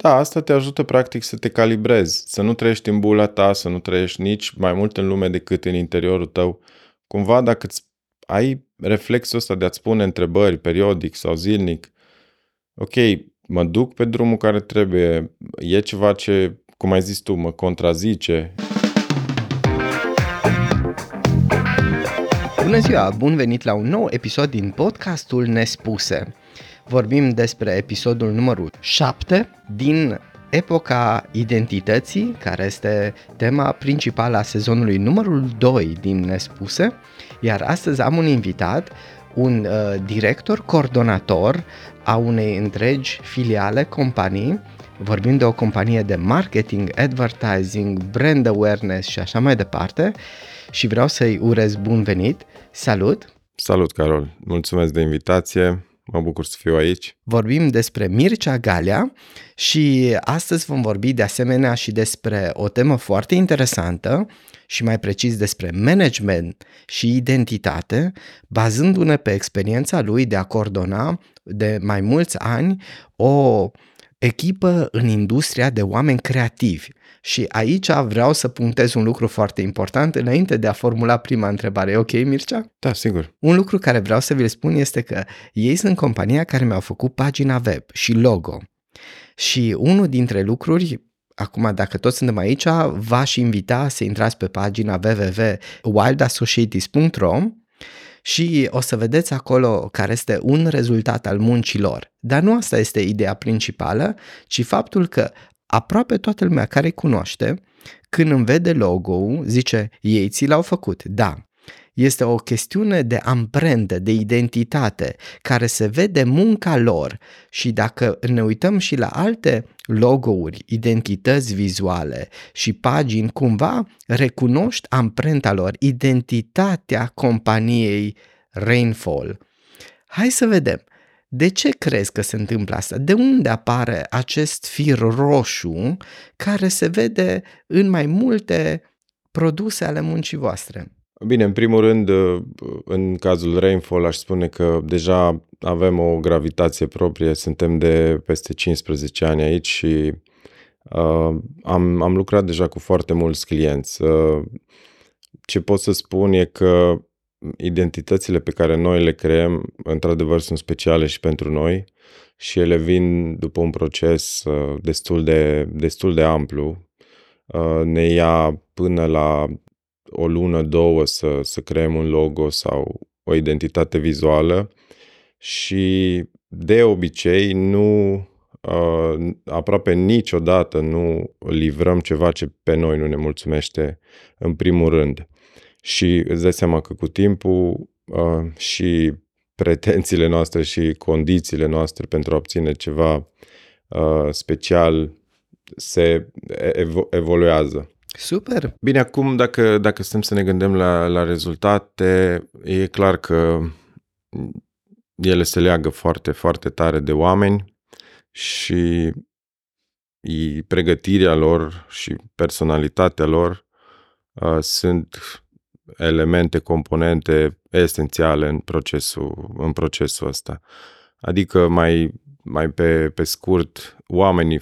Da, asta te ajută practic să te calibrezi, să nu trăiești în bula ta, să nu trăiești nici mai mult în lume decât în interiorul tău. Cumva dacă ai reflexul ăsta de a-ți pune întrebări periodic sau zilnic, ok, mă duc pe drumul care trebuie, e ceva ce, cum ai zis tu, mă contrazice. Bună ziua, bun venit la un nou episod din podcastul Nespuse. Vorbim despre episodul numărul 7 din Epoca Identității, care este tema principală a sezonului numărul 2 din Nespuse, iar astăzi am un invitat, un director coordonator a unei întregi filiale companii. Vorbim de o companie de marketing, advertising, brand awareness și așa mai departe și vreau să-i urez bun venit. Salut! Salut, Carol! Mulțumesc de invitație! Mă bucur să fiu aici. Vorbim despre Mircea Galea și astăzi vom vorbi de asemenea și despre o temă foarte interesantă și mai precis despre management și identitate, bazându-ne pe experiența lui de a coordona de mai mulți ani o echipă în industria de oameni creativi. Și aici vreau să punctez un lucru foarte important înainte de a formula prima întrebare. E ok, Mircea? Da, sigur. Un lucru care vreau să vi-l spun este că ei sunt compania care mi-au făcut pagina web și logo. Și unul dintre lucruri, acum dacă toți suntem aici, v-aș invita să intrați pe pagina www.wildassociates.ro și o să vedeți acolo care este un rezultat al muncilor. Dar nu asta este ideea principală, ci faptul că aproape toată lumea care îi cunoaște, când îmi vede logo-ul, zice, ei ți l-au făcut. Da, este o chestiune de amprentă, de identitate, care se vede munca lor și dacă ne uităm și la alte logo-uri, identități vizuale și pagini, cumva recunoști amprenta lor, identitatea companiei Rainfall. Hai să vedem. De ce crezi că se întâmplă asta? De unde apare acest fir roșu care se vede în mai multe produse ale muncii voastre? Bine, în primul rând, în cazul Rainfall aș spune că deja avem o gravitație proprie, suntem de peste 15 ani aici și am lucrat deja cu foarte mulți clienți. Ce pot să spun e că identitățile pe care noi le creăm, într-adevăr, sunt speciale și pentru noi și ele vin după un proces destul de amplu. Ne ia până la o lună, două să creăm un logo sau o identitate vizuală și de obicei nu, aproape niciodată nu livrăm ceva ce pe noi nu ne mulțumește în primul rând. Și îți dai seama că cu timpul și pretențiile noastre și condițiile noastre pentru a obține ceva special se evoluează. Super! Bine, acum dacă stăm să ne gândim la rezultate, e clar că ele se leagă foarte, foarte tare de oameni și pregătirea lor și personalitatea lor sunt elemente, componente esențiale în procesul ăsta. Adică mai pe scurt, oamenii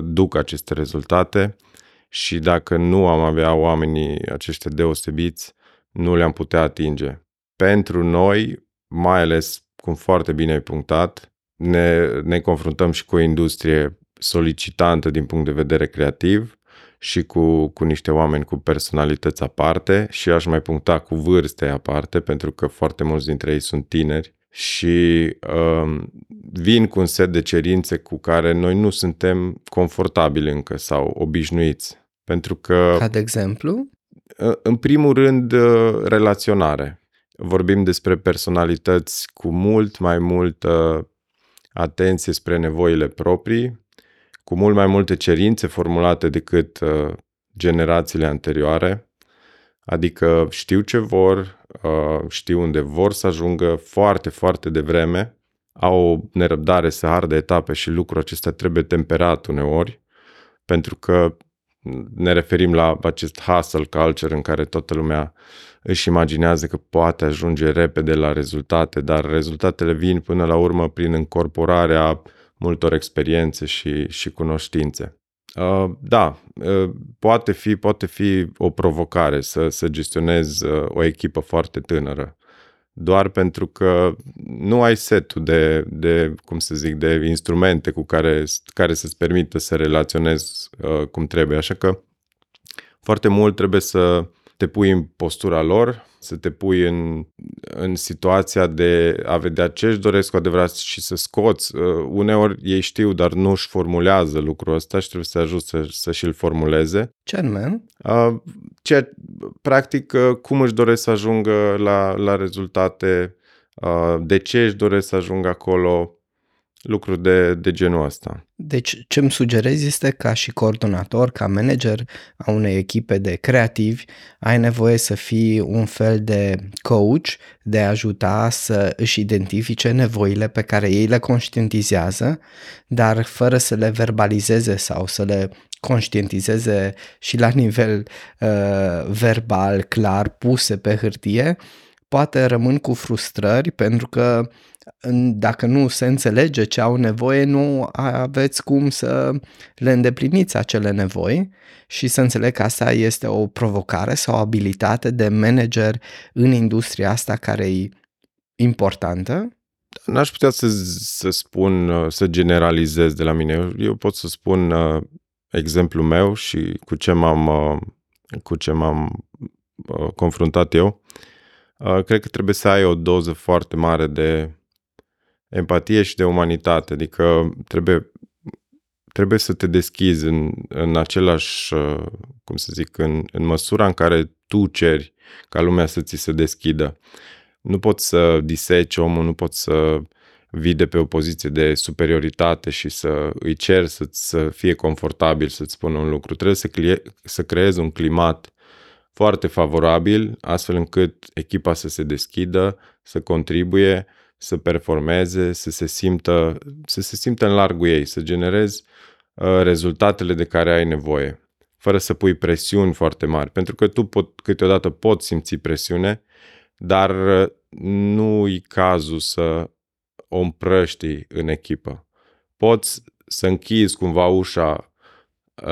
duc aceste rezultate și dacă nu am avea oamenii aceștia deosebiți, nu le-am putea atinge. Pentru noi, mai ales cum foarte bine ai punctat, ne confruntăm și cu o industrie solicitantă din punct de vedere creativ, și cu niște oameni cu personalități aparte și aș mai puncta cu vârste aparte, pentru că foarte mulți dintre ei sunt tineri și vin cu un set de cerințe cu care noi nu suntem confortabili încă sau obișnuiți. Pentru că... Ca de exemplu? În primul rând, relaționare. Vorbim despre personalități cu mult mai multă atenție spre nevoile proprii, cu mult mai multe cerințe formulate decât generațiile anterioare, adică știu ce vor, știu unde vor să ajungă foarte, foarte devreme, au o nerăbdare să ardă etape și lucrul acesta trebuie temperat uneori, pentru că ne referim la acest hustle culture în care toată lumea își imaginează că poate ajunge repede la rezultate, dar rezultatele vin până la urmă prin încorporarea multor experiențe și cunoștințe. Da, poate fi o provocare să gestionezi o echipă foarte tânără, doar pentru că nu ai setul de instrumente cu care să-ți permită să relaționezi cum trebuie. Așa că foarte mult trebuie să te pui în postura lor, să te pui în situația de a vedea ce își doresc cu adevărat și să scoți. Uneori ei știu, dar nu își formulează lucrul ăsta și trebuie să ajut să și-l formuleze. Ce anume? Practic, cum își doresc să ajungă la rezultate, de ce își doresc să ajungă acolo, lucruri de genul ăsta. Deci ce îmi sugerezi este ca și coordonator, ca manager a unei echipe de creativi, ai nevoie să fii un fel de coach, de a ajuta să își identifice nevoile pe care ei le conștientizează, dar fără să le verbalizeze sau să le conștientizeze și la nivel verbal, clar, puse pe hârtie. Poate rămân cu frustrări pentru că dacă nu se înțelege ce au nevoie, nu aveți cum să le îndepliniți acele nevoi, și să înțeleg că asta este o provocare sau o abilitate de manager în industria asta care e importantă. N-aș putea să spun, să generalizez de la mine. Eu pot să spun exemplul meu și cu ce m-am confruntat eu. Cred că trebuie să ai o doză foarte mare de empatie și de umanitate, adică trebuie să te deschizi în același, în măsura în care tu ceri ca lumea să ți se deschidă. Nu poți să diseci omul, nu poți să vii de pe o poziție de superioritate și să îi ceri să fie confortabil să-ți spună un lucru. Trebuie să creezi un climat foarte favorabil, astfel încât echipa să se deschidă, să contribuie, să performeze, să se simtă în largul ei, să generezi rezultatele de care ai nevoie, fără să pui presiuni foarte mari. Pentru că tu câteodată poți simți presiune, dar nu-i cazul să o împrăști în echipă. Poți să închizi cumva ușa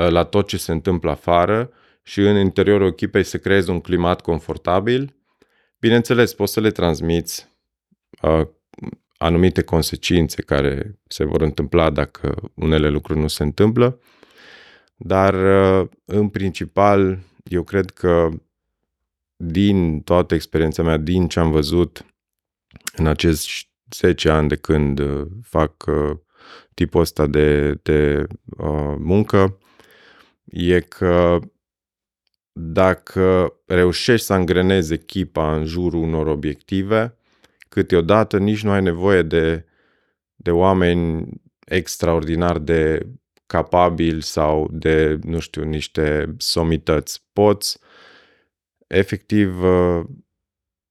la tot ce se întâmplă afară și în interiorul echipei să creezi un climat confortabil. Bineînțeles, poți să le transmiți anumite consecințe care se vor întâmpla dacă unele lucruri nu se întâmplă, dar în principal eu cred că din toată experiența mea, din ce am văzut în acești 10 ani de când fac tipul ăsta de muncă, e că dacă reușești să angrenezi echipa în jurul unor obiective, câteodată nici nu ai nevoie de oameni extraordinar de capabili sau de, nu știu, niște somități. Poți, efectiv,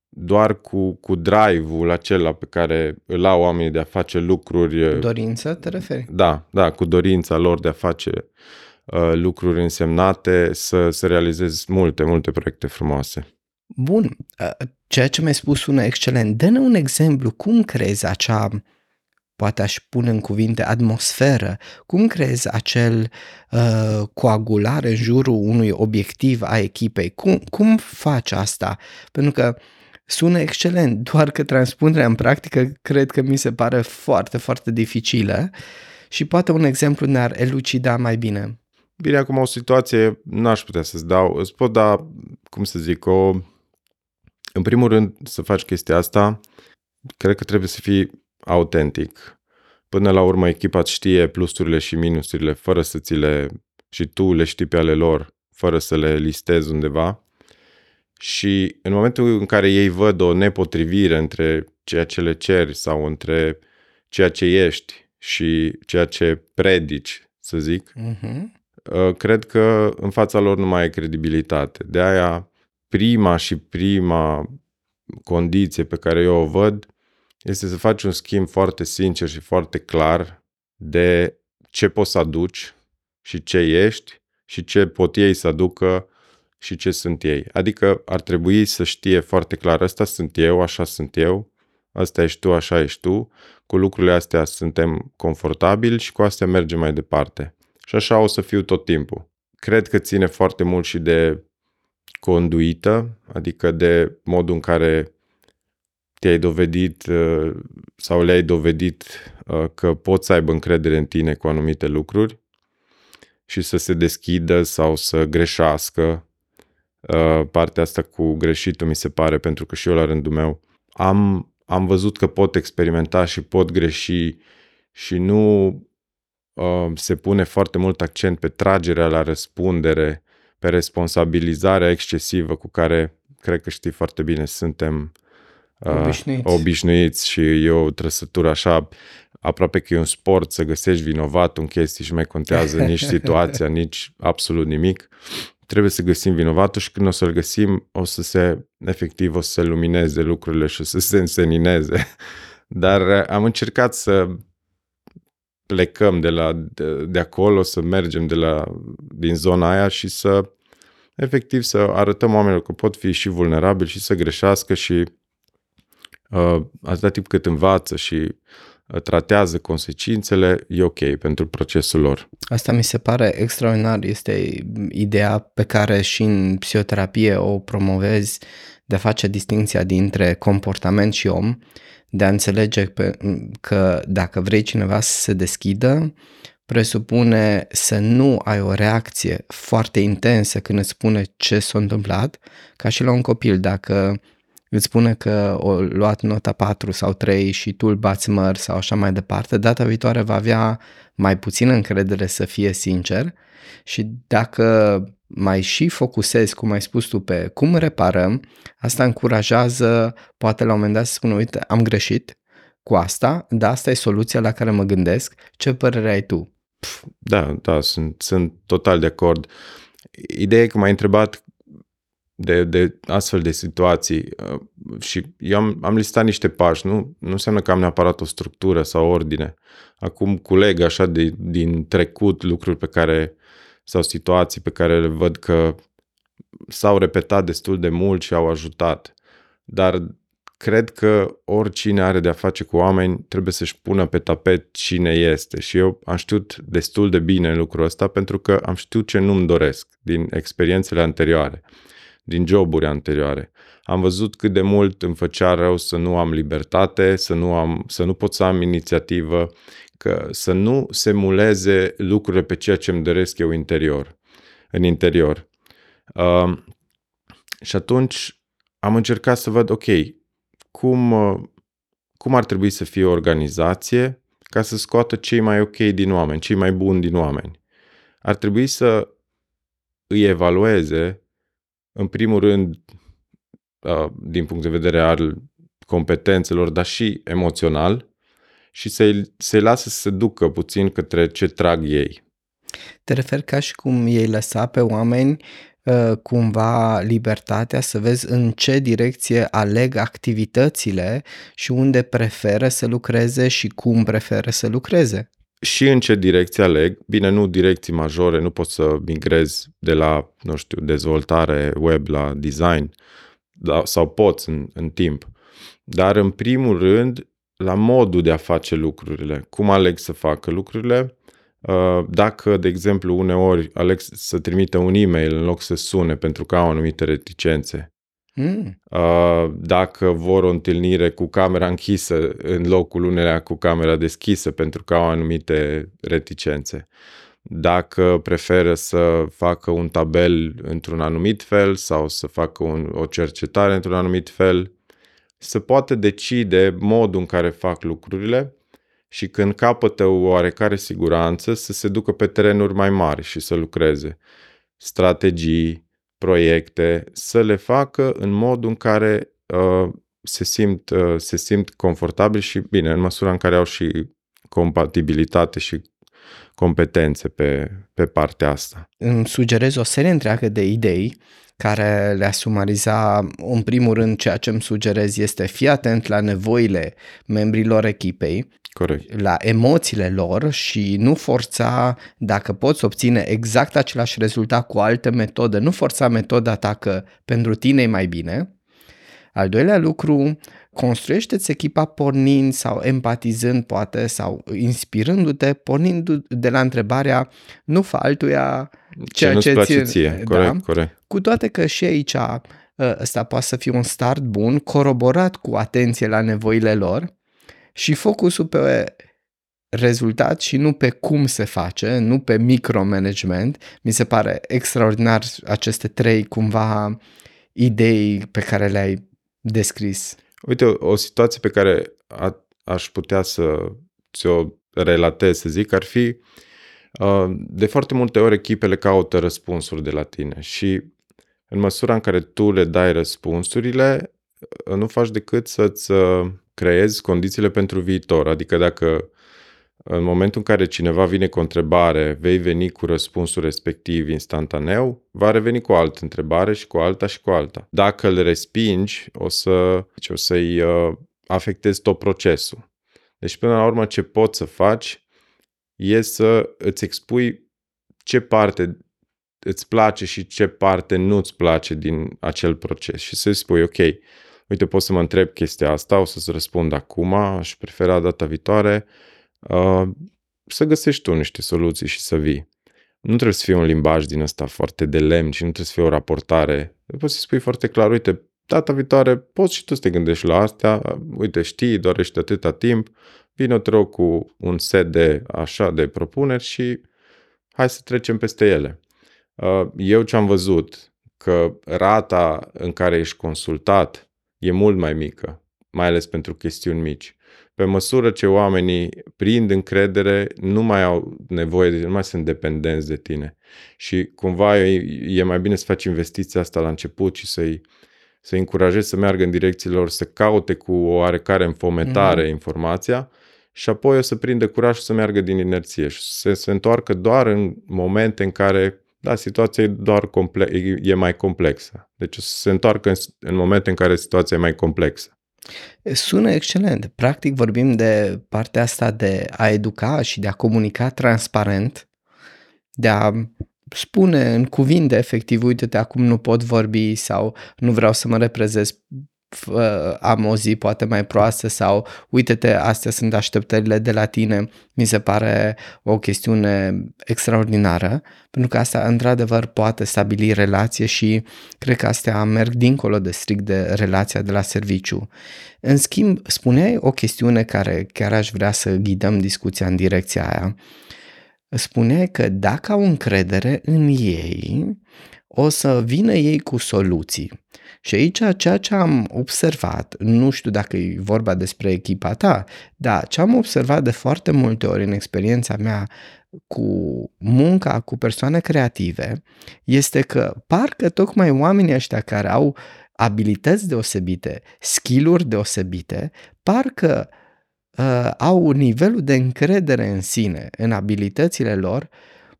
doar cu drive-ul acela pe care îl au oamenii de a face lucruri... Dorința, te referi? Da, cu dorința lor de a face lucruri însemnate, să realizezi multe, multe proiecte frumoase. Bun, ceea ce mi-ai spus sună excelent. Dă-ne un exemplu, cum creezi acea, poate aș pune în cuvinte, atmosferă, cum creezi acel coagulare în jurul unui obiectiv a echipei, cum faci asta? Pentru că sună excelent, doar că transpunerea în practică cred că mi se pare foarte, foarte dificilă și poate un exemplu ne-ar elucida mai bine. Bine, acum o situație n-aș putea să-ți dau. Îți pot da, în primul rând, să faci chestia asta, cred că trebuie să fii autentic. Până la urmă, echipa știe plusurile și minusurile, fără să și tu le știi pe ale lor, fără să le listezi undeva. Și în momentul în care ei văd o nepotrivire între ceea ce le ceri sau între ceea ce ești și ceea ce predici, să zic, cred că în fața lor nu mai e credibilitate. De aia prima condiție pe care eu o văd este să faci un schimb foarte sincer și foarte clar de ce poți să aduci și ce ești și ce pot ei să aducă și ce sunt ei. Adică ar trebui să știe foarte clar, ăsta sunt eu, așa sunt eu, Asta ești tu, așa ești tu, cu lucrurile astea suntem confortabili și cu astea mergem mai departe. Și așa o să fiu tot timpul. Cred că ține foarte mult și de conduită, adică de modul în care te-ai dovedit sau le-ai dovedit că poți să aibă încredere în tine cu anumite lucruri și să se deschidă sau să greșească. Partea asta cu greșitul mi se pare, pentru că și eu la rândul meu am văzut că pot experimenta și pot greși și nu se pune foarte mult accent pe tragerea la răspundere, pe responsabilizarea excesivă cu care, cred că știi foarte bine, suntem obișnuiți și e o trăsătură așa, aproape că e un sport să găsești vinovatul în chestii și mai contează nici situația, nici absolut nimic. Trebuie să găsim vinovatul și când o să-l găsim, efectiv o să se lumineze lucrurile și o să se însenineze. Dar am încercat să plecăm de acolo, să mergem din zona aia și să, efectiv, să arătăm oamenilor că pot fi și vulnerabili și să greșească și atâta timp cât învață și tratează consecințele, e ok pentru procesul lor. Asta mi se pare extraordinar, este ideea pe care și în psihoterapie o promovezi, de a face distinția dintre comportament și om, de a înțelege că dacă vrei cineva să se deschidă, presupune să nu ai o reacție foarte intensă când îți spune ce s-a întâmplat, ca și la un copil, dacă îți spune că o luat nota 4 sau 3 și tu îl bați măr sau așa mai departe, data viitoare va avea mai puțină încredere să fie sincer și dacă mai și focusezi, cum ai spus tu, pe cum reparăm, asta încurajează poate la un moment dat să spună, uite, am greșit cu asta, dar asta e soluția la care mă gândesc, ce părere ai tu? Da, sunt total de acord. Ideea e că m-ai întrebat de astfel de situații și eu am listat niște pași, nu înseamnă că am neapărat o structură sau ordine. Acum culeg așa din trecut lucruri pe care, sau situații pe care le văd că s-au repetat destul de mult și au ajutat. Dar cred că oricine are de-a face cu oameni trebuie să-și pună pe tapet cine este. Și eu am știut destul de bine lucrul ăsta pentru că am știut ce nu-mi doresc din experiențele anterioare, din joburi anterioare. Am văzut cât de mult îmi făcea rău să nu am libertate, să nu pot să am inițiativă, că să nu se muleze lucrurile pe ceea ce îmi doresc eu în interior. Și atunci am încercat să văd, ok, cum ar trebui să fie o organizație ca să scoată cei mai ok din oameni, cei mai buni din oameni. Ar trebui să îi evalueze în primul rând, din punct de vedere al competențelor, dar și emoțional, și să-i lasă să se ducă puțin către ce trag ei. Te referi ca și cum ei lăsa pe oameni cumva libertatea să vezi în ce direcție aleg activitățile și unde preferă să lucreze și cum preferă să lucreze. Și în ce direcție aleg, bine, nu direcții majore, nu pot să migrez de la, nu știu, dezvoltare web la design, sau poți în timp, dar în primul rând la modul de a face lucrurile, cum aleg să facă lucrurile, dacă, de exemplu, uneori aleg să trimită un e-mail în loc să sune pentru că au anumite reticențe. Dacă vor o întâlnire cu camera închisă în locul unelea cu camera deschisă pentru că au anumite reticențe, dacă preferă să facă un tabel într-un anumit fel sau să facă o cercetare într-un anumit fel, se poate decide modul în care fac lucrurile și când capătă o oarecare siguranță să se ducă pe terenuri mai mari și să lucreze strategii, proiecte, să le facă în modul în care se simt confortabil și, bine, în măsura în care au și compatibilitate și competențe pe partea asta. Îmi sugerez o serie întreagă de idei care le-a sumariza. În primul rând, ceea ce îmi sugerez este fii atent la nevoile membrilor echipei. Corect. La emoțiile lor și nu forța, dacă poți obține exact același rezultat cu alte metode, nu forța metoda ta că pentru tine e mai bine. Al doilea lucru, construiește-ți echipa pornind sau empatizând poate sau inspirându-te, pornind de la întrebarea nu fă altuia ceea ce ți-e. Ție. Corect, da? Corect. Cu toate că și aici ăsta poate să fie un start bun, coroborat cu atenție la nevoile lor și focusul pe rezultat și nu pe cum se face, nu pe micromanagement. Mi se pare extraordinar aceste trei cumva idei pe care le-ai descris. Uite, o situație pe care aș putea să ți-o relatez, să zic, ar fi de foarte multe ori echipele caută răspunsuri de la tine și în măsura în care tu le dai răspunsurile, nu faci decât să-ți creezi condițiile pentru viitor. Adică dacă în momentul în care cineva vine cu o întrebare, vei veni cu răspunsul respectiv instantaneu, va reveni cu o altă întrebare și cu alta și cu alta. Dacă îl respingi, o să-i afectezi tot procesul. Deci până la urmă ce poți să faci e să îți expui ce parte îți place și ce parte nu îți place din acel proces și să-i spui, ok, uite, poți să mă întreb chestia asta, o să-ți răspund acum, aș prefera data viitoare, să găsești tu niște soluții și să vii. Nu trebuie să fie un limbaj din ăsta foarte de lemn și nu trebuie să fie o raportare. Poți să spui foarte clar, uite, data viitoare poți și tu să te gândești la astea, uite, știi, dorești atâta timp, vino, te rog, cu un set de așa de propuneri și hai să trecem peste ele. Eu ce am văzut, că rata în care ești consultat e mult mai mică, mai ales pentru chestiuni mici. Pe măsură ce oamenii prind încredere, nu mai au nevoie de tine, nu mai sunt dependenți de tine. Și cumva e mai bine să faci investiția asta la început și să-i încurajezi să meargă în direcțiile lor, să caute cu o oarecare înfometare informația și apoi o să prindă curajul să meargă din inerție și să se întoarcă doar în momente în care, da, situația e mai complexă. Deci o să se întoarcă în momente în care situația e mai complexă. Sună excelent. Practic vorbim de partea asta de a educa și de a comunica transparent, de a spune în cuvinte efectiv, uite-te, acum nu pot vorbi sau nu vreau să mă reprezez, am o zi poate mai proastă sau uite-te, astea sunt așteptările de la tine. Mi se pare o chestiune extraordinară pentru că asta într-adevăr poate stabili relație și cred că astea merg dincolo de strict de relația de la serviciu. În schimb, spuneai o chestiune care chiar aș vrea să ghidăm discuția în direcția aia. Spuneai că dacă au încredere în ei, o să vină ei cu soluții. Și aici ceea ce am observat, nu știu dacă e vorba despre echipa ta, dar ce am observat de foarte multe ori în experiența mea cu munca cu persoane creative este că parcă tocmai oamenii ăștia care au abilități deosebite, skill-uri deosebite, parcă au nivelul de încredere în sine, în abilitățile lor,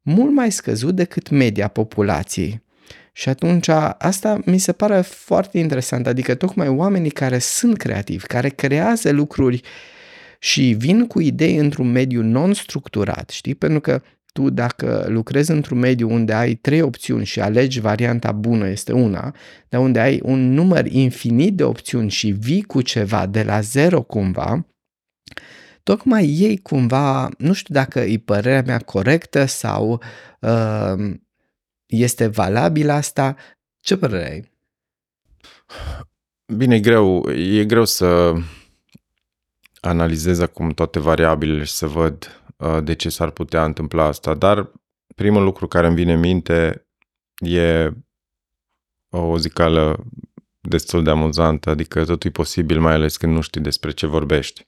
mult mai scăzut decât media populației. Și atunci asta mi se pare foarte interesant, adică tocmai oamenii care sunt creativi, care creează lucruri și vin cu idei într-un mediu non-structurat, știi? Pentru că tu dacă lucrezi într-un mediu unde ai 3 opțiuni și alegi varianta bună este una, dar unde ai un număr infinit de opțiuni și vii cu ceva de la zero cumva, tocmai ei cumva, nu știu dacă e părerea mea corectă sau... este valabil asta? Ce părere ai? Bine, e greu să analizez acum toate variabilele și să văd de ce s-ar putea întâmpla asta, dar primul lucru care îmi vine în minte e o zicală destul de amuzantă, adică totul e posibil, mai ales când nu știi despre ce vorbești.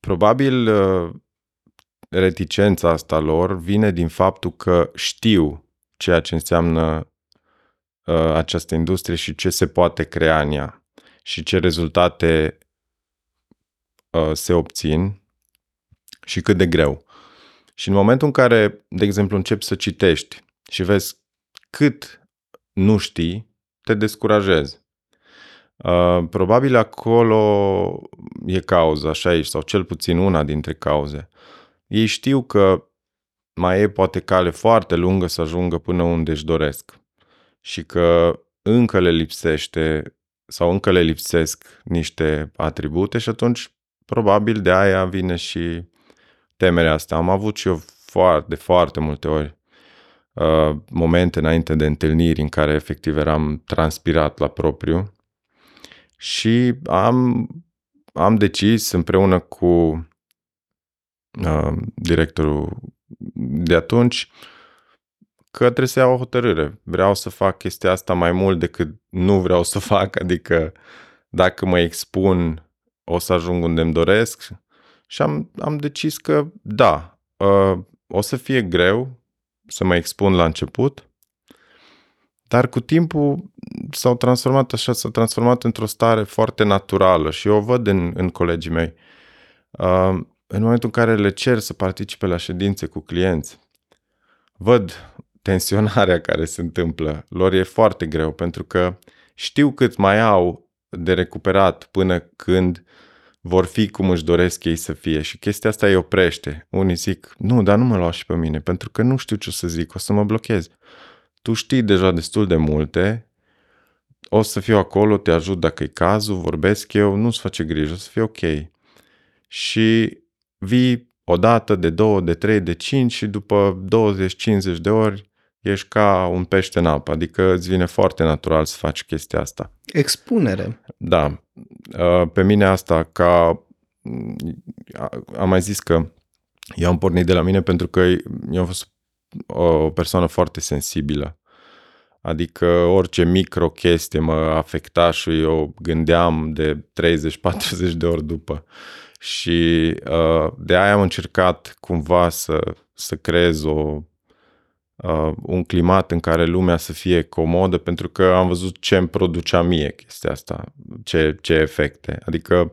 Probabil... reticența asta lor vine din faptul că știu ceea ce înseamnă această industrie și ce se poate crea în ea și ce rezultate se obțin și cât de greu. Și în momentul în care, de exemplu, începi să citești și vezi cât nu știi, te descurajezi. Probabil acolo e cauza, așa ești, sau cel puțin una dintre cauze. Ei știu că mai e poate cale foarte lungă să ajungă până unde își doresc și că încă le lipsește sau încă le lipsesc niște atribute și atunci probabil de aia vine și temerea asta. Am avut și eu de foarte multe ori momente înainte de întâlniri în care efectiv eram transpirat la propriu și am decis împreună cu directorul de atunci că trebuie să iau o hotărâre. Vreau să fac chestia asta mai mult decât nu vreau să fac, adică dacă mă expun o să ajung unde îmi doresc și am decis că da, o să fie greu să mă expun la început, dar cu timpul s-a transformat într-o stare foarte naturală și eu o văd în colegii mei. În momentul în care le cer să participe la ședințe cu clienți, văd tensionarea care se întâmplă. Lor e foarte greu pentru că știu cât mai au de recuperat până când vor fi cum își doresc ei să fie și chestia asta îi oprește. Unii zic, nu, dar nu mă lua și pe mine pentru că nu știu ce o să zic, o să mă blochez. Tu știi deja destul de multe, o să fiu acolo, te ajut dacă e cazul, vorbesc eu, nu-ți face grijă, o să fie ok. Și vii o dată, de două, de trei, de cinci și după 20-50 de ori ești ca un pește în apă, adică îți vine foarte natural să faci chestia asta. Expunere. Da. Pe mine asta am mai zis că eu am pornit de la mine pentru că eu am fost o persoană foarte sensibilă. Adică orice micro chestie mă afecta și eu gândeam de 30-40 de ori după. Și de aia am încercat cumva să creez un climat în care lumea să fie comodă, pentru că am văzut ce îmi producea mie chestia asta, ce efecte. Adică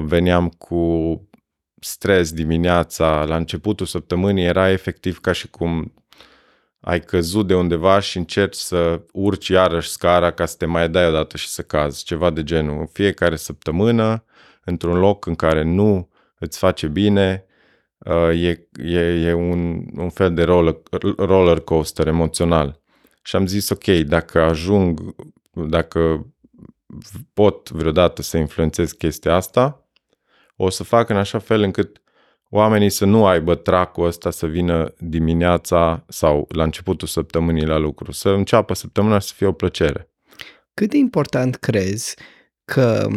veneam cu stres dimineața, la începutul săptămânii era efectiv ca și cum ai căzut de undeva și încerci să urci iarăși scara ca să te mai dai odată și să cazi, ceva de genul. În fiecare săptămână, într-un loc în care nu îți face bine, e un fel de roller coaster emoțional. Și am zis, ok, dacă pot vreodată să influențez chestia asta, o să fac în așa fel încât oamenii să nu aibă tracul ăsta să vină dimineața sau la începutul săptămânii la lucru. Să înceapă săptămâna să fie o plăcere. Cât de important crezi că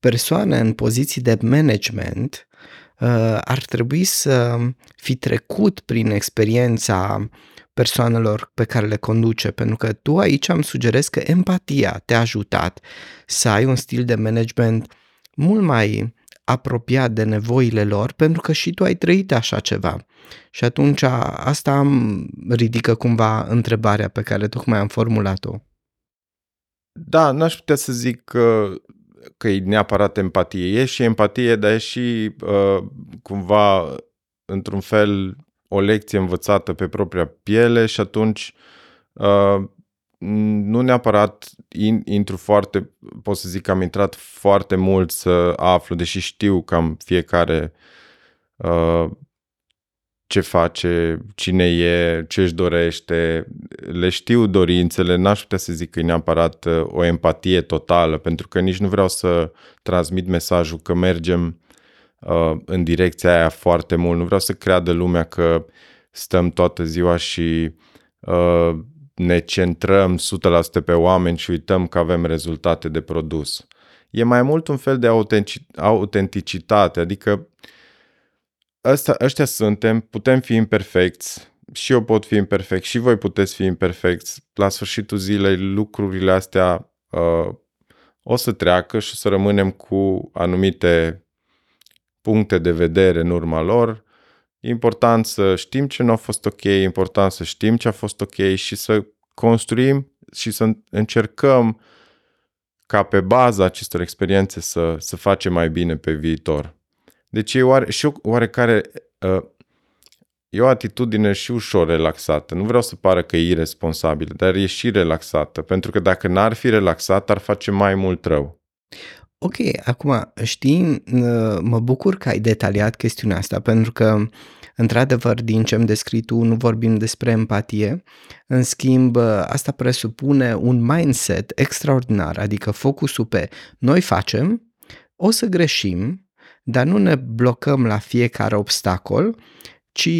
persoane în poziții de management ar trebui să fi trecut prin experiența persoanelor pe care le conduce? Pentru că tu aici îmi sugerezi că empatia te-a ajutat să ai un stil de management mult mai apropiat de nevoile lor, pentru că și tu ai trăit așa ceva. Și atunci asta îmi ridică cumva întrebarea pe care tocmai am formulat-o. Da, n-aș putea să zic că e neapărat empatie. E și empatie, dar e și cumva, într-un fel, o lecție învățată pe propria piele și atunci nu neapărat pot să zic că am intrat foarte mult să aflu, deși știu cam fiecare ce face, cine e, ce își dorește, le știu dorințele, n-aș putea să zic că e neapărat o empatie totală, pentru că nici nu vreau să transmit mesajul că mergem în direcția aia foarte mult, nu vreau să creadă lumea că stăm toată ziua și ne centrăm 100% pe oameni și uităm că avem rezultate de produs. E mai mult un fel de autenticitate, adică ăștia suntem, putem fi imperfecți, și eu pot fi imperfect, și voi puteți fi imperfecți. La sfârșitul zilei lucrurile astea o să treacă și o să rămânem cu anumite puncte de vedere în urma lor. E important să știm ce nu a fost ok, e important să știm ce a fost ok și să construim și să încercăm ca pe baza acestor experiențe să facem mai bine pe viitor. Deci e o atitudine și ușor relaxată. Nu vreau să pară că e irresponsabilă, dar e și relaxată. Pentru că dacă n-ar fi relaxată, ar face mai mult rău. Ok, acum știi, mă bucur că ai detaliat chestiunea asta, pentru că Într-adevăr, din ce îmi descrii tu, nu vorbim despre empatie. În schimb, asta presupune un mindset extraordinar, adică focusul pe noi facem, o să greșim, dar nu ne blocăm la fiecare obstacol, ci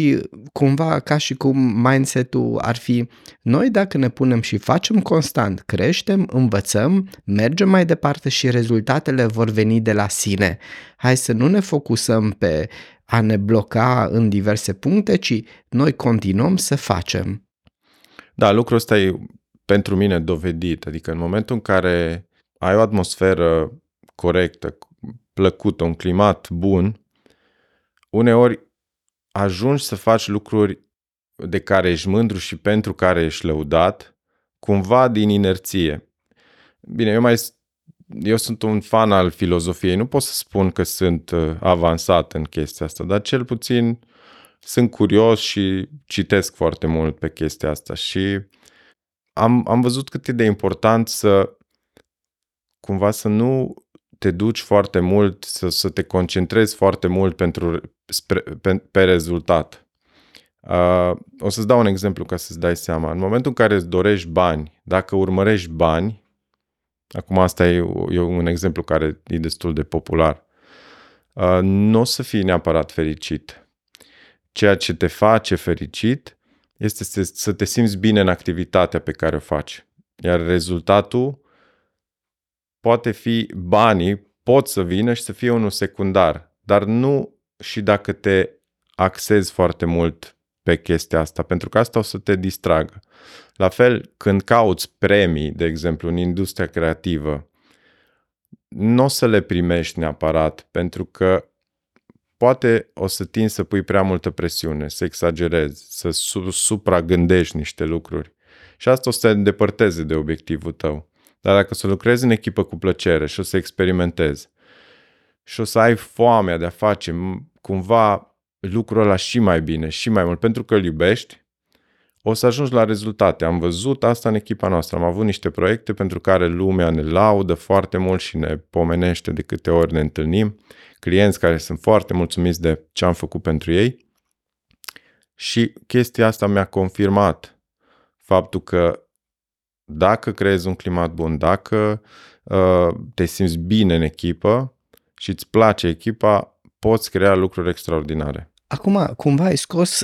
cumva ca și cum mindset-ul ar fi noi dacă ne punem și facem constant, creștem, învățăm, mergem mai departe și rezultatele vor veni de la sine. Hai să nu ne focusăm pe a ne bloca în diverse puncte, ci noi continuăm să facem. Da, lucrul ăsta e pentru mine dovedit, adică în momentul în care ai o atmosferă corectă, plăcută, un climat bun, uneori ajungi să faci lucruri de care ești mândru și pentru care ești lăudat, cumva din inerție. Bine, eu sunt un fan al filozofiei, nu pot să spun că sunt avansat în chestia asta, dar cel puțin sunt curios și citesc foarte mult pe chestia asta și am văzut cât e de important să cumva să nu te duci foarte mult, să te concentrezi foarte mult pe rezultat. O să-ți dau un exemplu ca să-ți dai seama. În momentul în care îți dorești bani, dacă urmărești bani, acum asta e un exemplu care e destul de popular, nu o să fii neapărat fericit. Ceea ce te face fericit este să te simți bine în activitatea pe care o faci. Iar rezultatul poate fi, banii pot să vină și să fie unul secundar, dar nu și dacă te axezi foarte mult pe chestia asta, pentru că asta o să te distragă. La fel, când cauți premii, de exemplu, în industria creativă, nu o să le primești neapărat, pentru că poate o să tinzi să pui prea multă presiune, să exagerezi, să supragândești niște lucruri și asta o să te îndepărteze de obiectivul tău. Dar dacă o să lucrezi în echipă cu plăcere și o să experimentezi și o să ai foamea de a face cumva lucrul ăla și mai bine, și mai mult, pentru că îl iubești, o să ajungi la rezultate. Am văzut asta în echipa noastră. Am avut niște proiecte pentru care lumea ne laudă foarte mult și ne pomenește de câte ori ne întâlnim. Clienți care sunt foarte mulțumiți de ce am făcut pentru ei. Și chestia asta mi-a confirmat faptul că dacă creezi un climat bun, dacă te simți bine în echipă și îți place echipa, poți crea lucruri extraordinare. Acum, cumva ai scos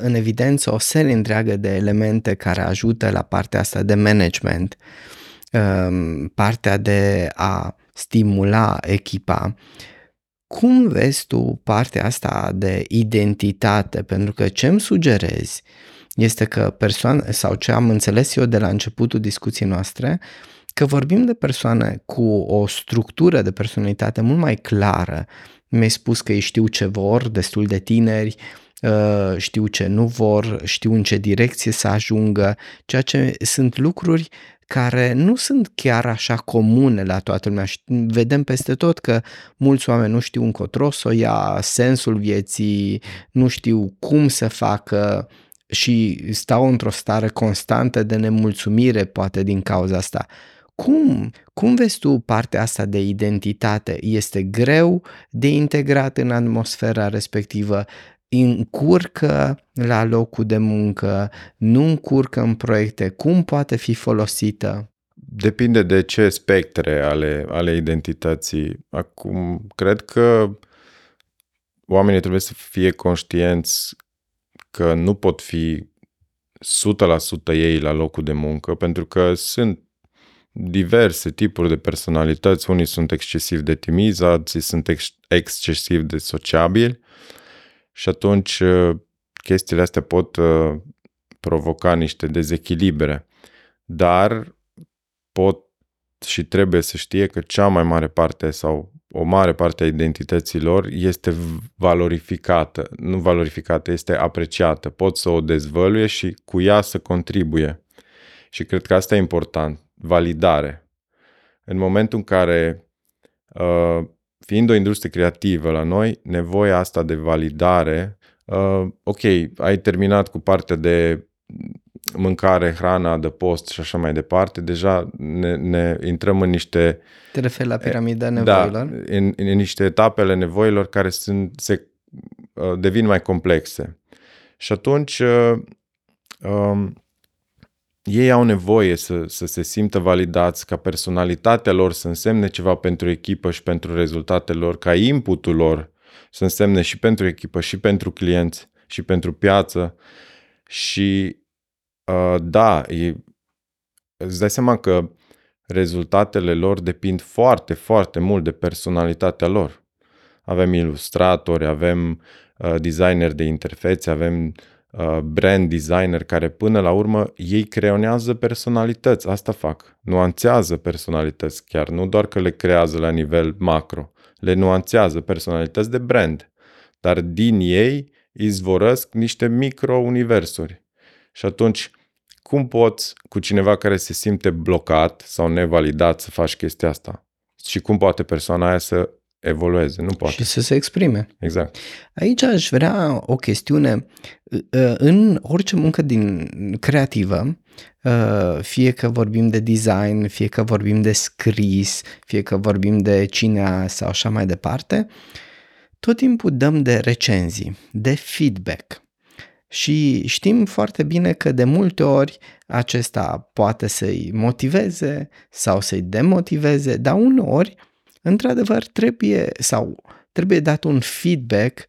în evidență o serie întreagă de elemente care ajută la partea asta de management, partea de a stimula echipa. Cum vezi tu partea asta de identitate? Pentru că ce îmi sugerezi este că persoane, sau ce am înțeles eu de la începutul discuției noastre, că vorbim de persoane cu o structură de personalitate mult mai clară. Mi-ai spus că ei știu ce vor, destul de tineri, știu ce nu vor, știu în ce direcție să ajungă, ceea ce sunt lucruri care nu sunt chiar așa comune la toată lumea. Vedem peste tot că mulți oameni nu știu încotro să o ia, sensul vieții, nu știu cum să facă, și stau într-o stare constantă de nemulțumire, poate din cauza asta. Cum vezi tu partea asta de identitate? Este greu de integrat în atmosfera respectivă? Încurcă la locul de muncă? Nu încurcă în proiecte? Cum poate fi folosită? Depinde de ce spectre ale identității. Acum, cred că oamenii trebuie să fie conștienți că nu pot fi 100% ei la locul de muncă, pentru că sunt diverse tipuri de personalități, unii sunt excesiv de timizi, alții sunt excesiv de sociabili și atunci chestiile astea pot provoca niște dezechilibre, dar pot și trebuie să știe că cea mai mare parte sau o mare parte a identității lor este valorificată, nu valorificată, este apreciată. Pot să o dezvăluie și cu ea să contribuie. Și cred că asta e important, validare. În momentul în care, fiind o industrie creativă la noi, nevoia asta de validare, ok, ai terminat cu partea de mâncare, hrana, adăpost și așa mai departe, deja ne intrăm în niște... Te referi la piramida nevoilor? Da, în niște etapele nevoilor care sunt, se devin mai complexe. Și atunci ei au nevoie să se simtă validați, ca personalitatea lor să însemne ceva pentru echipă și pentru rezultatele lor, ca inputul lor să însemne și pentru echipă, și pentru clienți, și pentru piață. Și îți dai seama că rezultatele lor depind foarte, foarte mult de personalitatea lor. Avem ilustratori, avem designer de interfețe, avem brand designer care până la urmă ei creionează personalități, asta fac, nuanțează personalități chiar, nu doar că le creează la nivel macro, le nuanțează personalități de brand, dar din ei izvorăsc niște micro-universuri. Și atunci, cum poți cu cineva care se simte blocat sau nevalidat să faci chestia asta? Și cum poate persoana aia să evolueze? Nu poate. Și să se exprime. Exact. Aici aș vrea o chestiune. În orice muncă din creativă, fie că vorbim de design, fie că vorbim de scris, fie că vorbim de cinea sau așa mai departe, tot timpul dăm de recenzii, de feedback. Și știm foarte bine că de multe ori acesta poate să-i motiveze sau să-i demotiveze, dar uneori, într-adevăr, trebuie dat un feedback,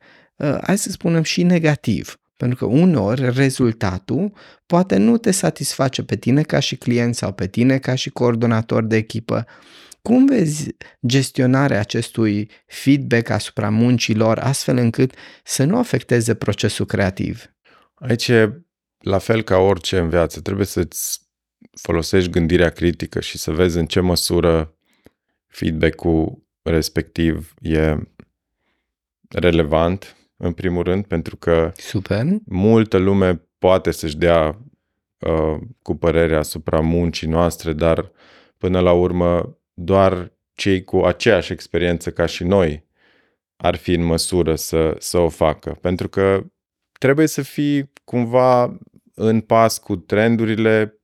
hai să spunem și negativ, pentru că uneori rezultatul poate nu te satisface pe tine ca și client sau pe tine ca și coordonator de echipă. Cum vezi gestionarea acestui feedback asupra muncilor, astfel încât să nu afecteze procesul creativ? Aici e la fel ca orice în viață, trebuie să-ți folosești gândirea critică și să vezi în ce măsură feedback-ul respectiv e relevant, în primul rând, pentru că multă lume poate să-și dea cu părerea asupra muncii noastre, dar până la urmă doar cei cu aceeași experiență ca și noi ar fi în măsură să o facă, pentru că trebuie să fii cumva în pas cu trendurile,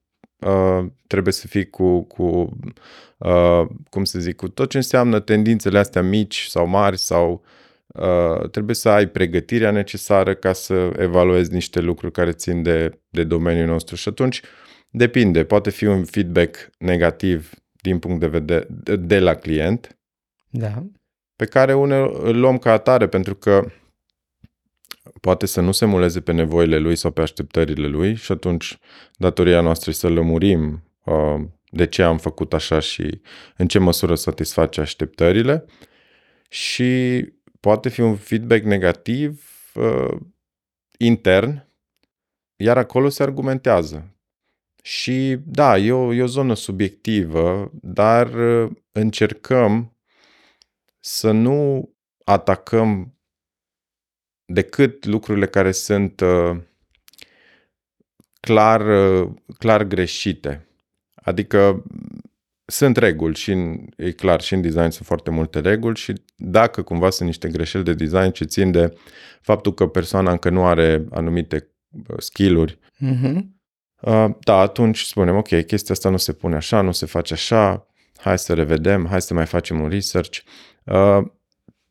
trebuie să fii cu tot ce înseamnă tendințele astea mici sau mari sau trebuie să ai pregătirea necesară ca să evaluezi niște lucruri care țin de domeniul nostru. Și atunci depinde, poate fi un feedback negativ din punct de vedere de la client, da, pe care unul îl luăm ca atare pentru că poate să nu se muleze pe nevoile lui sau pe așteptările lui și atunci datoria noastră e să lămurim de ce am făcut așa și în ce măsură satisface așteptările. Și poate fi un feedback negativ intern, iar acolo se argumentează. Și da, e o zonă subiectivă, dar încercăm să nu atacăm decât lucrurile care sunt clar greșite. Adică sunt reguli și e clar, și în design sunt foarte multe reguli și dacă cumva sunt niște greșeli de design ce țin de faptul că persoana încă nu are anumite skill-uri, da, atunci spunem, ok, chestia asta nu se pune așa, nu se face așa, hai să revedem, hai să mai facem un research.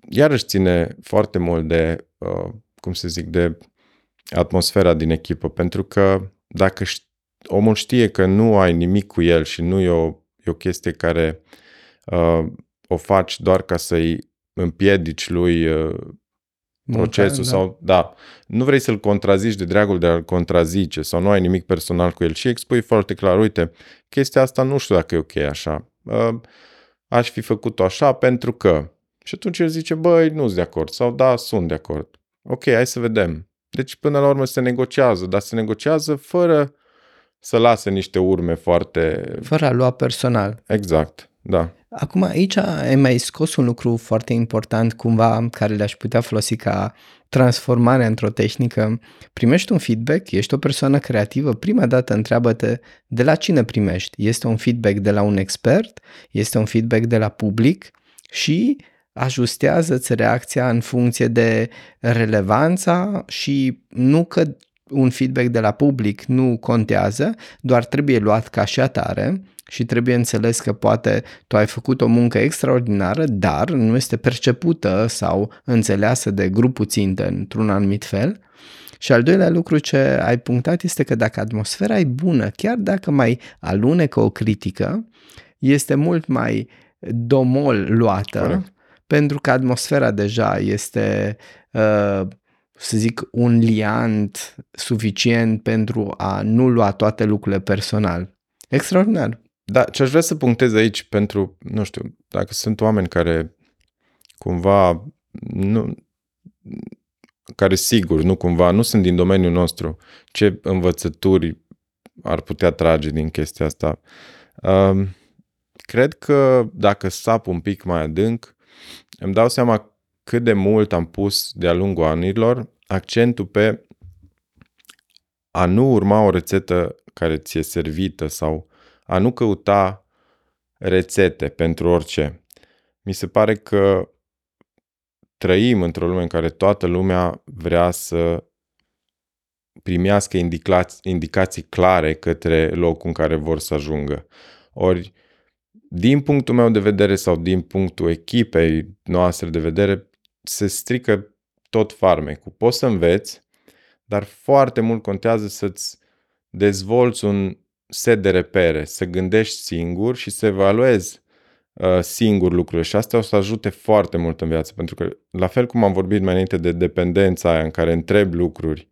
Iarăși ține foarte mult de de atmosfera din echipă, pentru că dacă omul știe că nu ai nimic cu el și nu e o chestie care o faci doar ca să-i împiedici lui procesul sau, da, nu vrei să-l contrazici de dragul de a-l contrazice sau nu ai nimic personal cu el și expui foarte clar, uite, chestia asta nu știu dacă e ok așa, aș fi făcut-o așa pentru că. Și atunci el zice, băi, nu-s de acord sau da, sunt de acord. Ok, hai să vedem. Deci până la urmă se negociază, dar se negociază fără să lase niște urme foarte... Fără a lua personal. Exact, da. Acum aici ai mai scos un lucru foarte important cumva care le-aș putea folosi ca transformare într-o tehnică. Primești un feedback, ești o persoană creativă, prima dată întreabă-te de la cine primești. Este un feedback de la un expert, este un feedback de la public și... ajustează-ți reacția în funcție de relevanța și nu că un feedback de la public nu contează, doar trebuie luat ca și atare și trebuie înțeles că poate tu ai făcut o muncă extraordinară, dar nu este percepută sau înțeleasă de grupul țintă într-un anumit fel. Și al doilea lucru ce ai punctat este că dacă atmosfera e bună, chiar dacă mai alunecă o critică, este mult mai domol luată, corect, pentru că atmosfera deja este, să zic, un liant suficient pentru a nu lua toate lucrurile personal. Extraordinar. Da, ce aș vrea să punctez aici pentru, nu știu, dacă sunt oameni care cumva nu... care sigur, nu cumva, nu sunt din domeniul nostru, ce învățături ar putea trage din chestia asta? Cred că dacă sap un pic mai adânc, îmi dau seama cât de mult am pus de-a lungul anilor accentul pe a nu urma o rețetă care ți-e servită sau a nu căuta rețete pentru orice. Mi se pare că trăim într-o lume în care toată lumea vrea să primească indicații clare către locul în care vor să ajungă. Ori, din punctul meu de vedere sau din punctul echipei noastre de vedere, se strică tot farmecul. Poți să înveți, dar foarte mult contează să-ți dezvolți un set de repere, să gândești singur și să evaluezi singur lucrurile, și astea o să ajute foarte mult în viață, pentru că la fel cum am vorbit mai înainte de dependența aia în care întrebi lucruri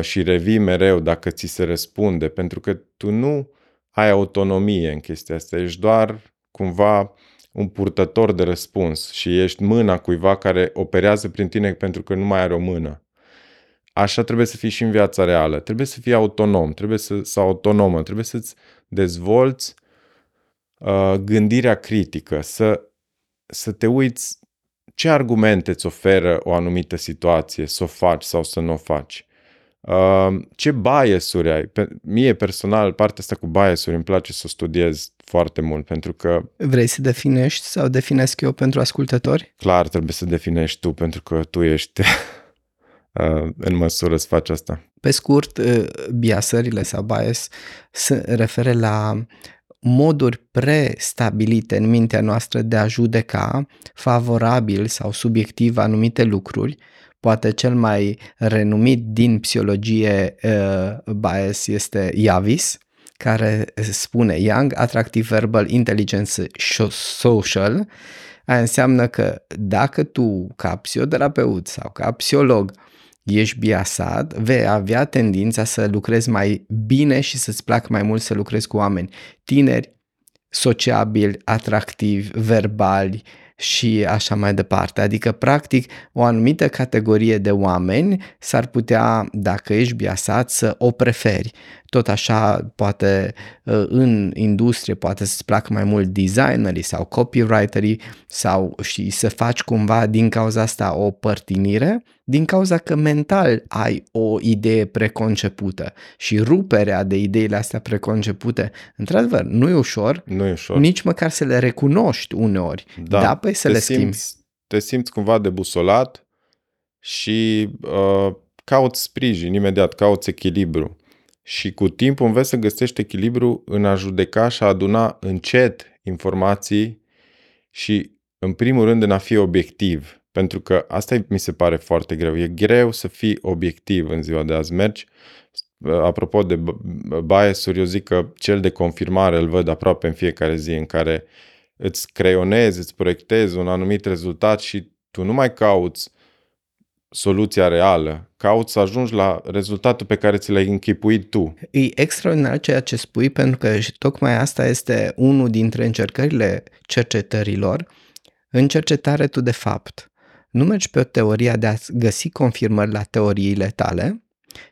și revii mereu dacă ți se răspunde, pentru că tu nu ai autonomie în chestia asta, ești doar cumva un purtător de răspuns și ești mâna cuiva care operează prin tine pentru că nu mai are o mână. Așa trebuie să fii și în viața reală, trebuie să fii autonom, trebuie să, sau autonomă, trebuie să-ți dezvolți gândirea critică, să te uiți ce argumente îți oferă o anumită situație, să o faci sau să nu o faci. Ce bias-uri ai? Mie personal, partea asta cu bias-uri îmi place să o studiez foarte mult, pentru că... Vrei să definești sau definesc eu pentru ascultători? Clar, trebuie să definești tu, pentru că tu ești în măsură să faci asta. Pe scurt, biasările sau bias se referă la moduri prestabilite în mintea noastră de a judeca favorabil sau subiectiv anumite lucruri. Poate cel mai renumit din psihologie bias este Yavis, care spune Young, Attractive Verbal Intelligence Social. Aia înseamnă că dacă tu, ca psihoterapeut sau ca psiholog, ești biasat, vei avea tendința să lucrezi mai bine și să-ți placă mai mult să lucrezi cu oameni tineri, sociabili, atractivi, verbali și așa mai departe. Adică, practic, o anumită categorie de oameni s-ar putea, dacă ești biasat, să o preferi. Tot așa, poate în industrie, poate să-ți placă mai mult designerii sau copywriterii sau și să faci cumva din cauza asta o părtinire, din cauza că mental ai o idee preconcepută și ruperea de ideile astea preconcepute, într-adevăr, nu e ușor, nici măcar să le recunoști uneori, da păi să le schimbi. Te simți cumva debusolat și cauți sprijin imediat, cauți echilibru. Și cu timpul înveți să găsești echilibru în a judeca și a aduna încet informații și, în primul rând, în a fi obiectiv. Pentru că asta mi se pare foarte greu. E greu să fii obiectiv în ziua de azi. Mergi, apropo de bias-uri, eu zic că cel de confirmare îl văd aproape în fiecare zi, în care îți creionezi, îți proiectezi un anumit rezultat și tu nu mai cauți soluția reală, cauți să ajungi la rezultatul pe care ți l-ai închipuit tu. E extraordinar ceea ce spui, pentru că tocmai asta este unul dintre încercările cercetărilor. În cercetare tu, de fapt, nu mergi pe teoria de a găsi confirmări la teoriile tale,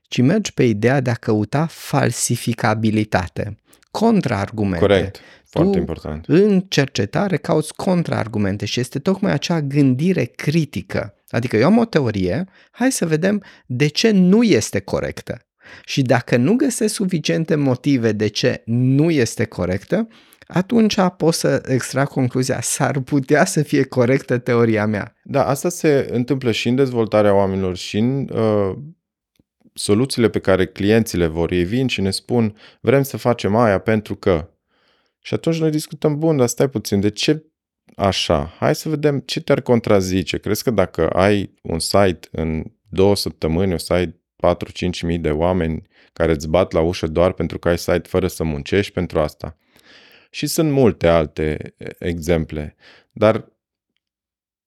ci mergi pe ideea de a căuta falsificabilitate, contraargumente. Corect. Foarte important. În cercetare cauți contraargumente și este tocmai acea gândire critică. Adică eu am o teorie, hai să vedem de ce nu este corectă. Și dacă nu găsesc suficiente motive de ce nu este corectă, atunci pot să extrag concluzia, s-ar putea să fie corectă teoria mea. Da, asta se întâmplă și în dezvoltarea oamenilor și în soluțiile pe care clienții le vor. Ei vin și ne spun, vrem să facem aia pentru că. Și atunci noi discutăm, bun, dar stai puțin, de ce așa? Hai să vedem ce te-ar contrazice. Crezi că dacă ai un site în 2 săptămâni, o să ai 4-5 mii de oameni care îți bat la ușă doar pentru că ai site fără să muncești pentru asta? Și sunt multe alte exemple, dar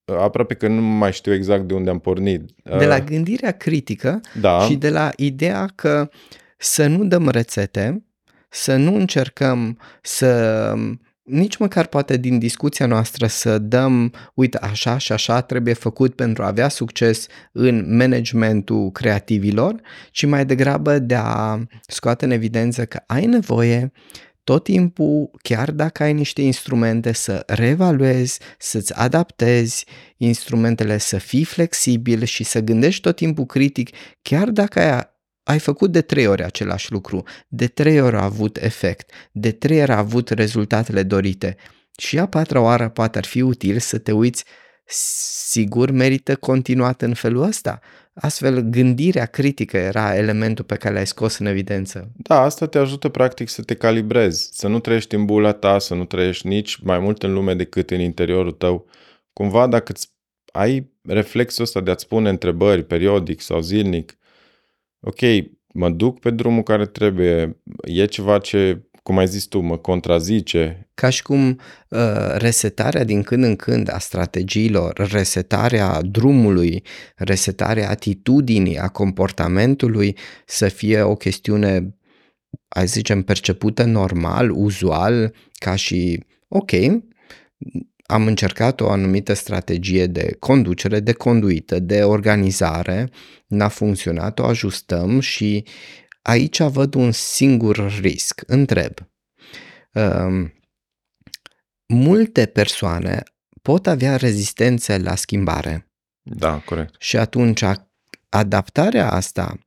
aproape că nu mai știu exact de unde am pornit. De la gândirea critică, da. Și de la ideea că să nu dăm rețete, să nu încercăm să, nici măcar poate din discuția noastră, să dăm, uite, așa și așa trebuie făcut pentru a avea succes în managementul creativilor, ci mai degrabă de a scoate în evidență că ai nevoie tot timpul, chiar dacă ai niște instrumente, să reevaluezi, să-ți adaptezi instrumentele, să fii flexibil și să gândești tot timpul critic, chiar dacă ai făcut de 3 ori același lucru, de 3 ori a avut efect, de 3 ori a avut rezultatele dorite. Și a 4-a oară poate ar fi util să te uiți, sigur merită continuat în felul ăsta. Astfel, gândirea critică era elementul pe care l-ai scos în evidență. Da, asta te ajută practic să te calibrezi, să nu trăiești în bula ta, să nu trăiești nici mai mult în lume decât în interiorul tău. Cumva dacă ai reflexul ăsta de a-ți pune întrebări periodic sau zilnic, ok, mă duc pe drumul care trebuie, e ceva ce, cum ai zis tu, mă contrazice. Ca și cum resetarea din când în când a strategiilor, resetarea drumului, resetarea atitudinii, a comportamentului să fie o chestiune, hai să zicem, percepută normal, uzual, ca și, ok, am încercat o anumită strategie de conducere, de conduită, de organizare, n-a funcționat, o ajustăm și aici văd un singur risc. Întreb. Multe persoane pot avea rezistențe la schimbare. Da, corect. Și atunci adaptarea asta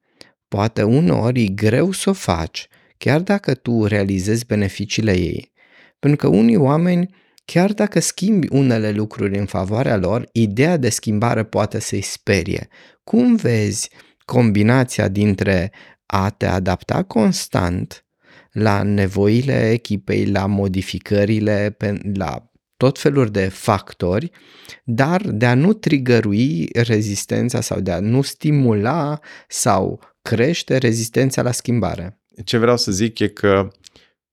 poate uneori e greu să o faci, chiar dacă tu realizezi beneficiile ei. Pentru că unii oameni, chiar dacă schimbi unele lucruri în favoarea lor, ideea de schimbare poate să-i sperie. Cum vezi combinația dintre a te adapta constant la nevoile echipei, la modificările, la tot felul de factori, dar de a nu trigărui rezistența sau de a nu stimula sau crește rezistența la schimbare? Ce vreau să zic e că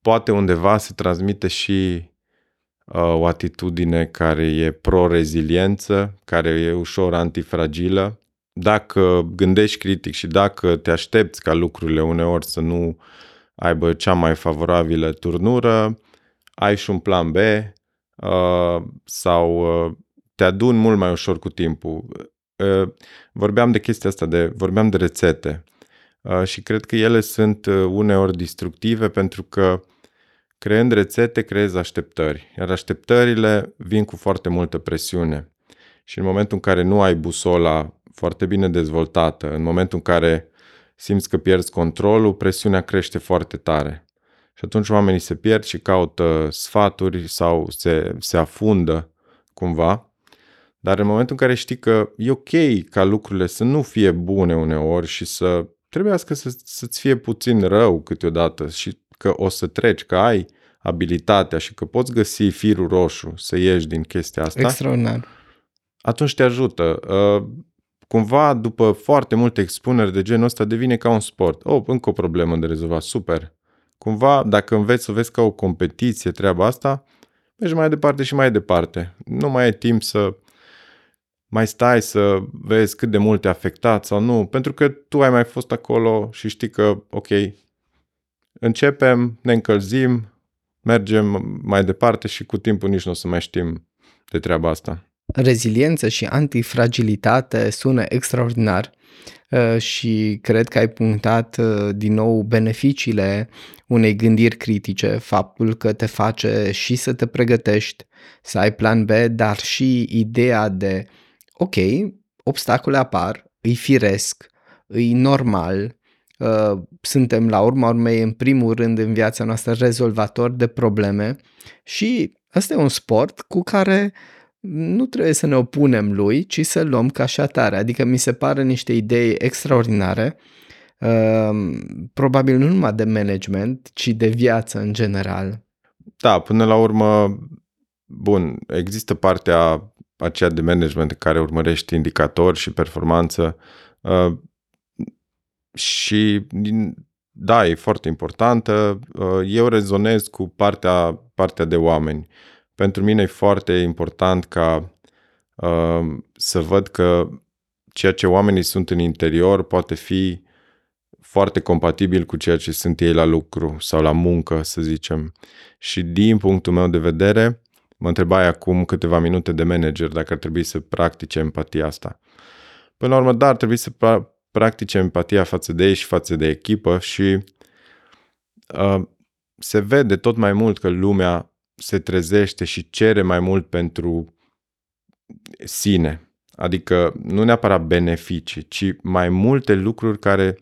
poate undeva se transmite și o atitudine care e pro-reziliență, care e ușor antifragilă. Dacă gândești critic și dacă te aștepți ca lucrurile uneori să nu aibă cea mai favorabilă turnură, ai și un plan B sau te aduni mult mai ușor cu timpul. Vorbeam de chestia asta, vorbeam de rețete și cred că ele sunt uneori destructive pentru că creând rețete creezi așteptări, iar așteptările vin cu foarte multă presiune și în momentul în care nu ai busola foarte bine dezvoltată, în momentul în care simți că pierzi controlul, presiunea crește foarte tare. Și atunci oamenii se pierd și caută sfaturi sau se afundă cumva. Dar în momentul în care știi că e ok ca lucrurile să nu fie bune uneori și să trebuiască să-ți fie puțin rău câteodată și că o să treci, că ai abilitatea și că poți găsi firul roșu să ieși din chestia asta. Extraordinar. Atunci te ajută. Cumva, după foarte multe expuneri de genul ăsta, devine ca un sport. Oh, încă o problemă de rezolvat, super. Cumva, dacă înveți să vezi ca o competiție treaba asta, mergi mai departe și mai departe. Nu mai ai timp să mai stai să vezi cât de mult te-a afectat sau nu, pentru că tu ai mai fost acolo și știi că, ok, începem, ne încălzim, mergem mai departe și cu timpul nici nu o să mai știm de treaba asta. Reziliență și antifragilitate sună extraordinar și cred că ai punctat din nou beneficiile unei gândiri critice, faptul că te face și să te pregătești, să ai plan B, dar și ideea de ok, obstacole apar, îi firesc, îi normal, suntem la urma urmei în primul rând în viața noastră rezolvatori de probleme și ăsta e un sport cu care nu trebuie să ne opunem lui, ci să luăm ca și atare. Adică mi se pare niște idei extraordinare, probabil nu numai de management, ci de viață în general. da, până la urmă, bun, există partea aceea de management în care urmărești indicatori și performanță și da, e foarte importantă. Eu rezonez cu partea de oameni. Pentru mine e foarte important ca să văd că ceea ce oamenii sunt în interior poate fi foarte compatibil cu ceea ce sunt ei la lucru sau la muncă, să zicem. Și din punctul meu de vedere, mă întrebai acum câteva minute de manager dacă ar trebui să practice empatia asta. Până la urmă, da, ar trebui să practice empatia față de ei și față de echipă și se vede tot mai mult că lumea se trezește și cere mai mult pentru sine. Adică nu neapărat beneficii, ci mai multe lucruri care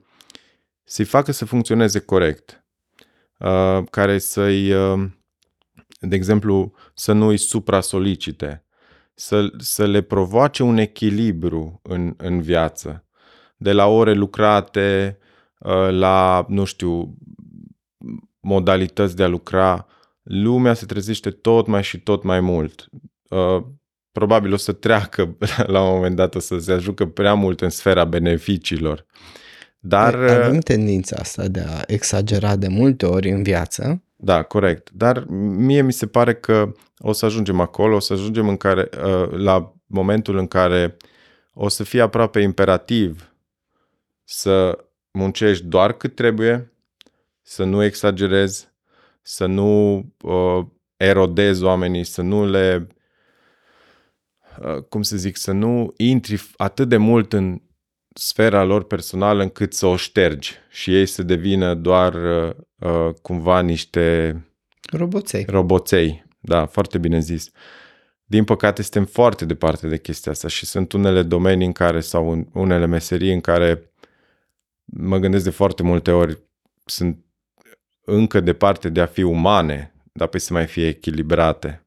să-i facă să funcționeze corect. Care să-i, de exemplu, să nu îi supra-solicite. Să le provoace un echilibru în viață. De la ore lucrate, la, nu știu, modalități de a lucra, lumea se trezește tot mai și tot mai mult. Probabil o să treacă la un moment dat, o să se ajungă prea mult în sfera beneficiilor. Dar avem tendința asta de a exagera de multe ori în viață. Da, corect. Dar mie mi se pare că o să ajungem acolo, o să ajungem în care, la momentul în care o să fie aproape imperativ să muncești doar cât trebuie, să nu exagerezi, să nu erodezi oamenii, să nu le, să nu intri atât de mult în sfera lor personală încât să o ștergi și ei să devină doar cumva niște roboței. Da, foarte bine zis. Din păcate suntem foarte departe de chestia asta și sunt unele domenii în care sau unele meserii în care mă gândesc de foarte multe ori sunt încă departe de a fi umane, dar pe să mai fie echilibrate.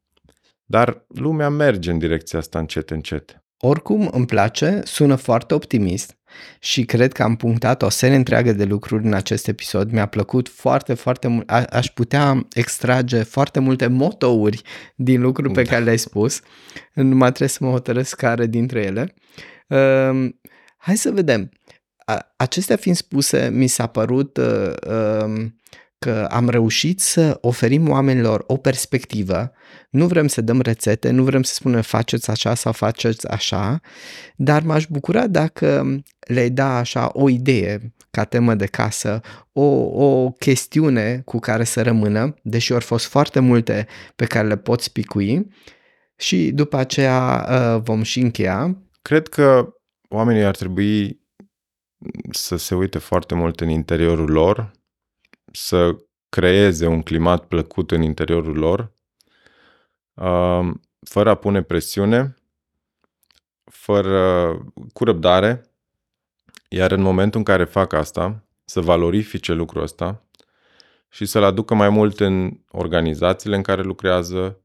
Dar lumea merge în direcția asta încet, încet. Oricum îmi place, sună foarte optimist și cred că am punctat o serie întreagă de lucruri în acest episod. Mi-a plăcut foarte, foarte mult. Aș putea extrage foarte multe motouri din lucruri pe care le-ai spus. Numai trebuie să mă hotărăsc care dintre ele. Hai să vedem. Acestea fiind spuse, mi s-a părut că am reușit să oferim oamenilor o perspectivă. Nu vrem să dăm rețete, nu vrem să spunem faceți așa sau faceți așa, dar m-aș bucura dacă le-ai da așa o idee ca temă de casă, o chestiune cu care să rămână, deși au fost foarte multe pe care le poți picui și după aceea vom și încheia. Cred că oamenii ar trebui să se uite foarte mult în interiorul lor, să creeze un climat plăcut în interiorul lor, fără a pune presiune, cu răbdare, iar în momentul în care fac asta, să valorifice lucrul ăsta și să-l aducă mai mult în organizațiile în care lucrează,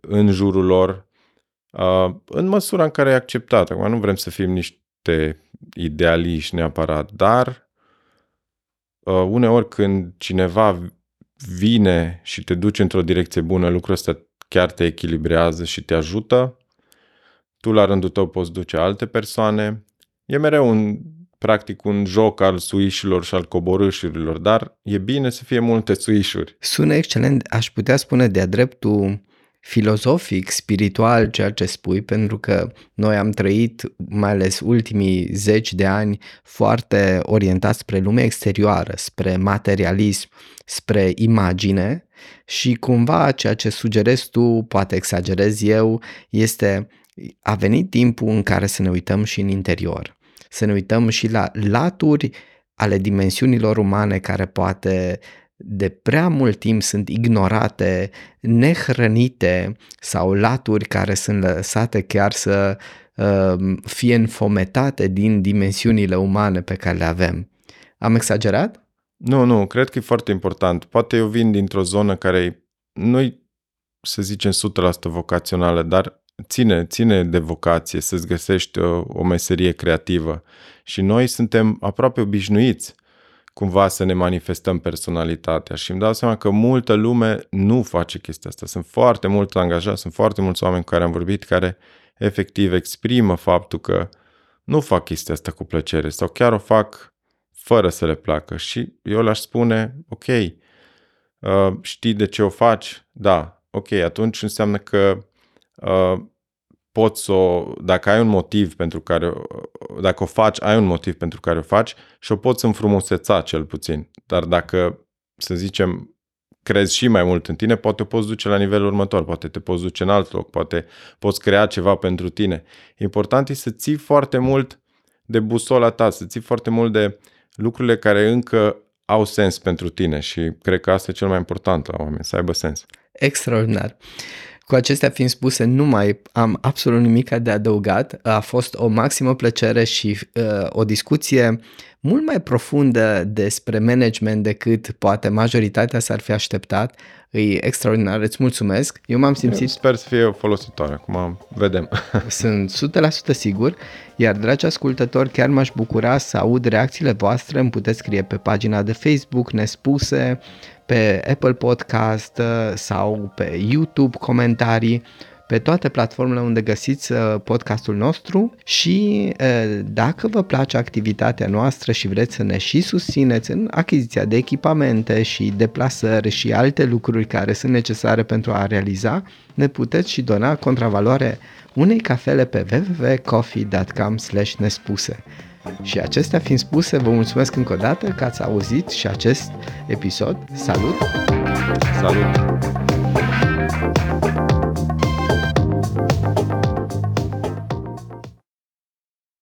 în jurul lor, în măsura în care e acceptat. Acum nu vrem să fim niște idealiști neapărat, dar uneori când cineva vine și te duce într-o direcție bună, lucrul ăsta chiar te echilibrează și te ajută. Tu la rândul tău poți duce alte persoane. E mereu un joc al suișilor și al coborâșurilor, dar e bine să fie multe suișuri. Sună excelent, aș putea spune de-a dreptul filozofic, spiritual ceea ce spui, pentru că noi am trăit, mai ales ultimii 10 de ani, foarte orientați spre lumea exterioară, spre materialism, spre imagine și cumva ceea ce sugerezi tu, poate exagerez eu, este a venit timpul în care să ne uităm și în interior, să ne uităm și la laturi ale dimensiunilor umane care poate de prea mult timp sunt ignorate, nehrănite sau laturi care sunt lăsate chiar să fie înfometate din dimensiunile umane pe care le avem. Am exagerat? Nu, cred că e foarte important. Poate eu vin dintr-o zonă care nu-i, să zicem, 100% vocațională, dar ține de vocație să-ți găsești o meserie creativă. Și noi suntem aproape obișnuiți cumva să ne manifestăm personalitatea. Și îmi dau seama că multă lume nu face chestia asta. Sunt foarte mulți angajați, sunt foarte mulți oameni cu care am vorbit, care efectiv exprimă faptul că nu fac chestia asta cu plăcere sau chiar o fac fără să le placă. Și eu le-aș spune, ok, știi de ce o faci? Da, ok, atunci înseamnă că poți să o, dacă ai un motiv pentru care, dacă o faci, ai un motiv pentru care o faci și o poți înfrumuseța cel puțin. Dar dacă, să zicem, crezi și mai mult în tine, poate o poți duce la nivelul următor, poate te poți duce în alt loc, poate poți crea ceva pentru tine. Important e să ții foarte mult de busola ta, să ții foarte mult de lucrurile care încă au sens pentru tine și cred că asta e cel mai important la oameni, să aibă sens. Extraordinar! Cu acestea fiind spuse, nu mai am absolut nimic de adăugat. A fost o maximă plăcere și o discuție mult mai profundă despre management decât poate majoritatea s-ar fi așteptat. E extraordinar, îți mulțumesc. Eu m-am simțit... Sper să fie folositoare, acum vedem. Sunt 100% sigur, iar dragi ascultători, chiar m-aș bucura să aud reacțiile voastre. Îmi puteți scrie pe pagina de Facebook Nespuse, pe Apple Podcast sau pe YouTube comentarii, pe toate platformele unde găsiți podcastul nostru și dacă vă place activitatea noastră și vreți să ne și susțineți în achiziția de echipamente și deplasări și alte lucruri care sunt necesare pentru a realiza, ne puteți și dona contravaloare unei cafele pe www.coffee.com/nespuse. Și acestea fiind spuse, vă mulțumesc încă o dată că ați auzit și acest episod. Salut! Salut!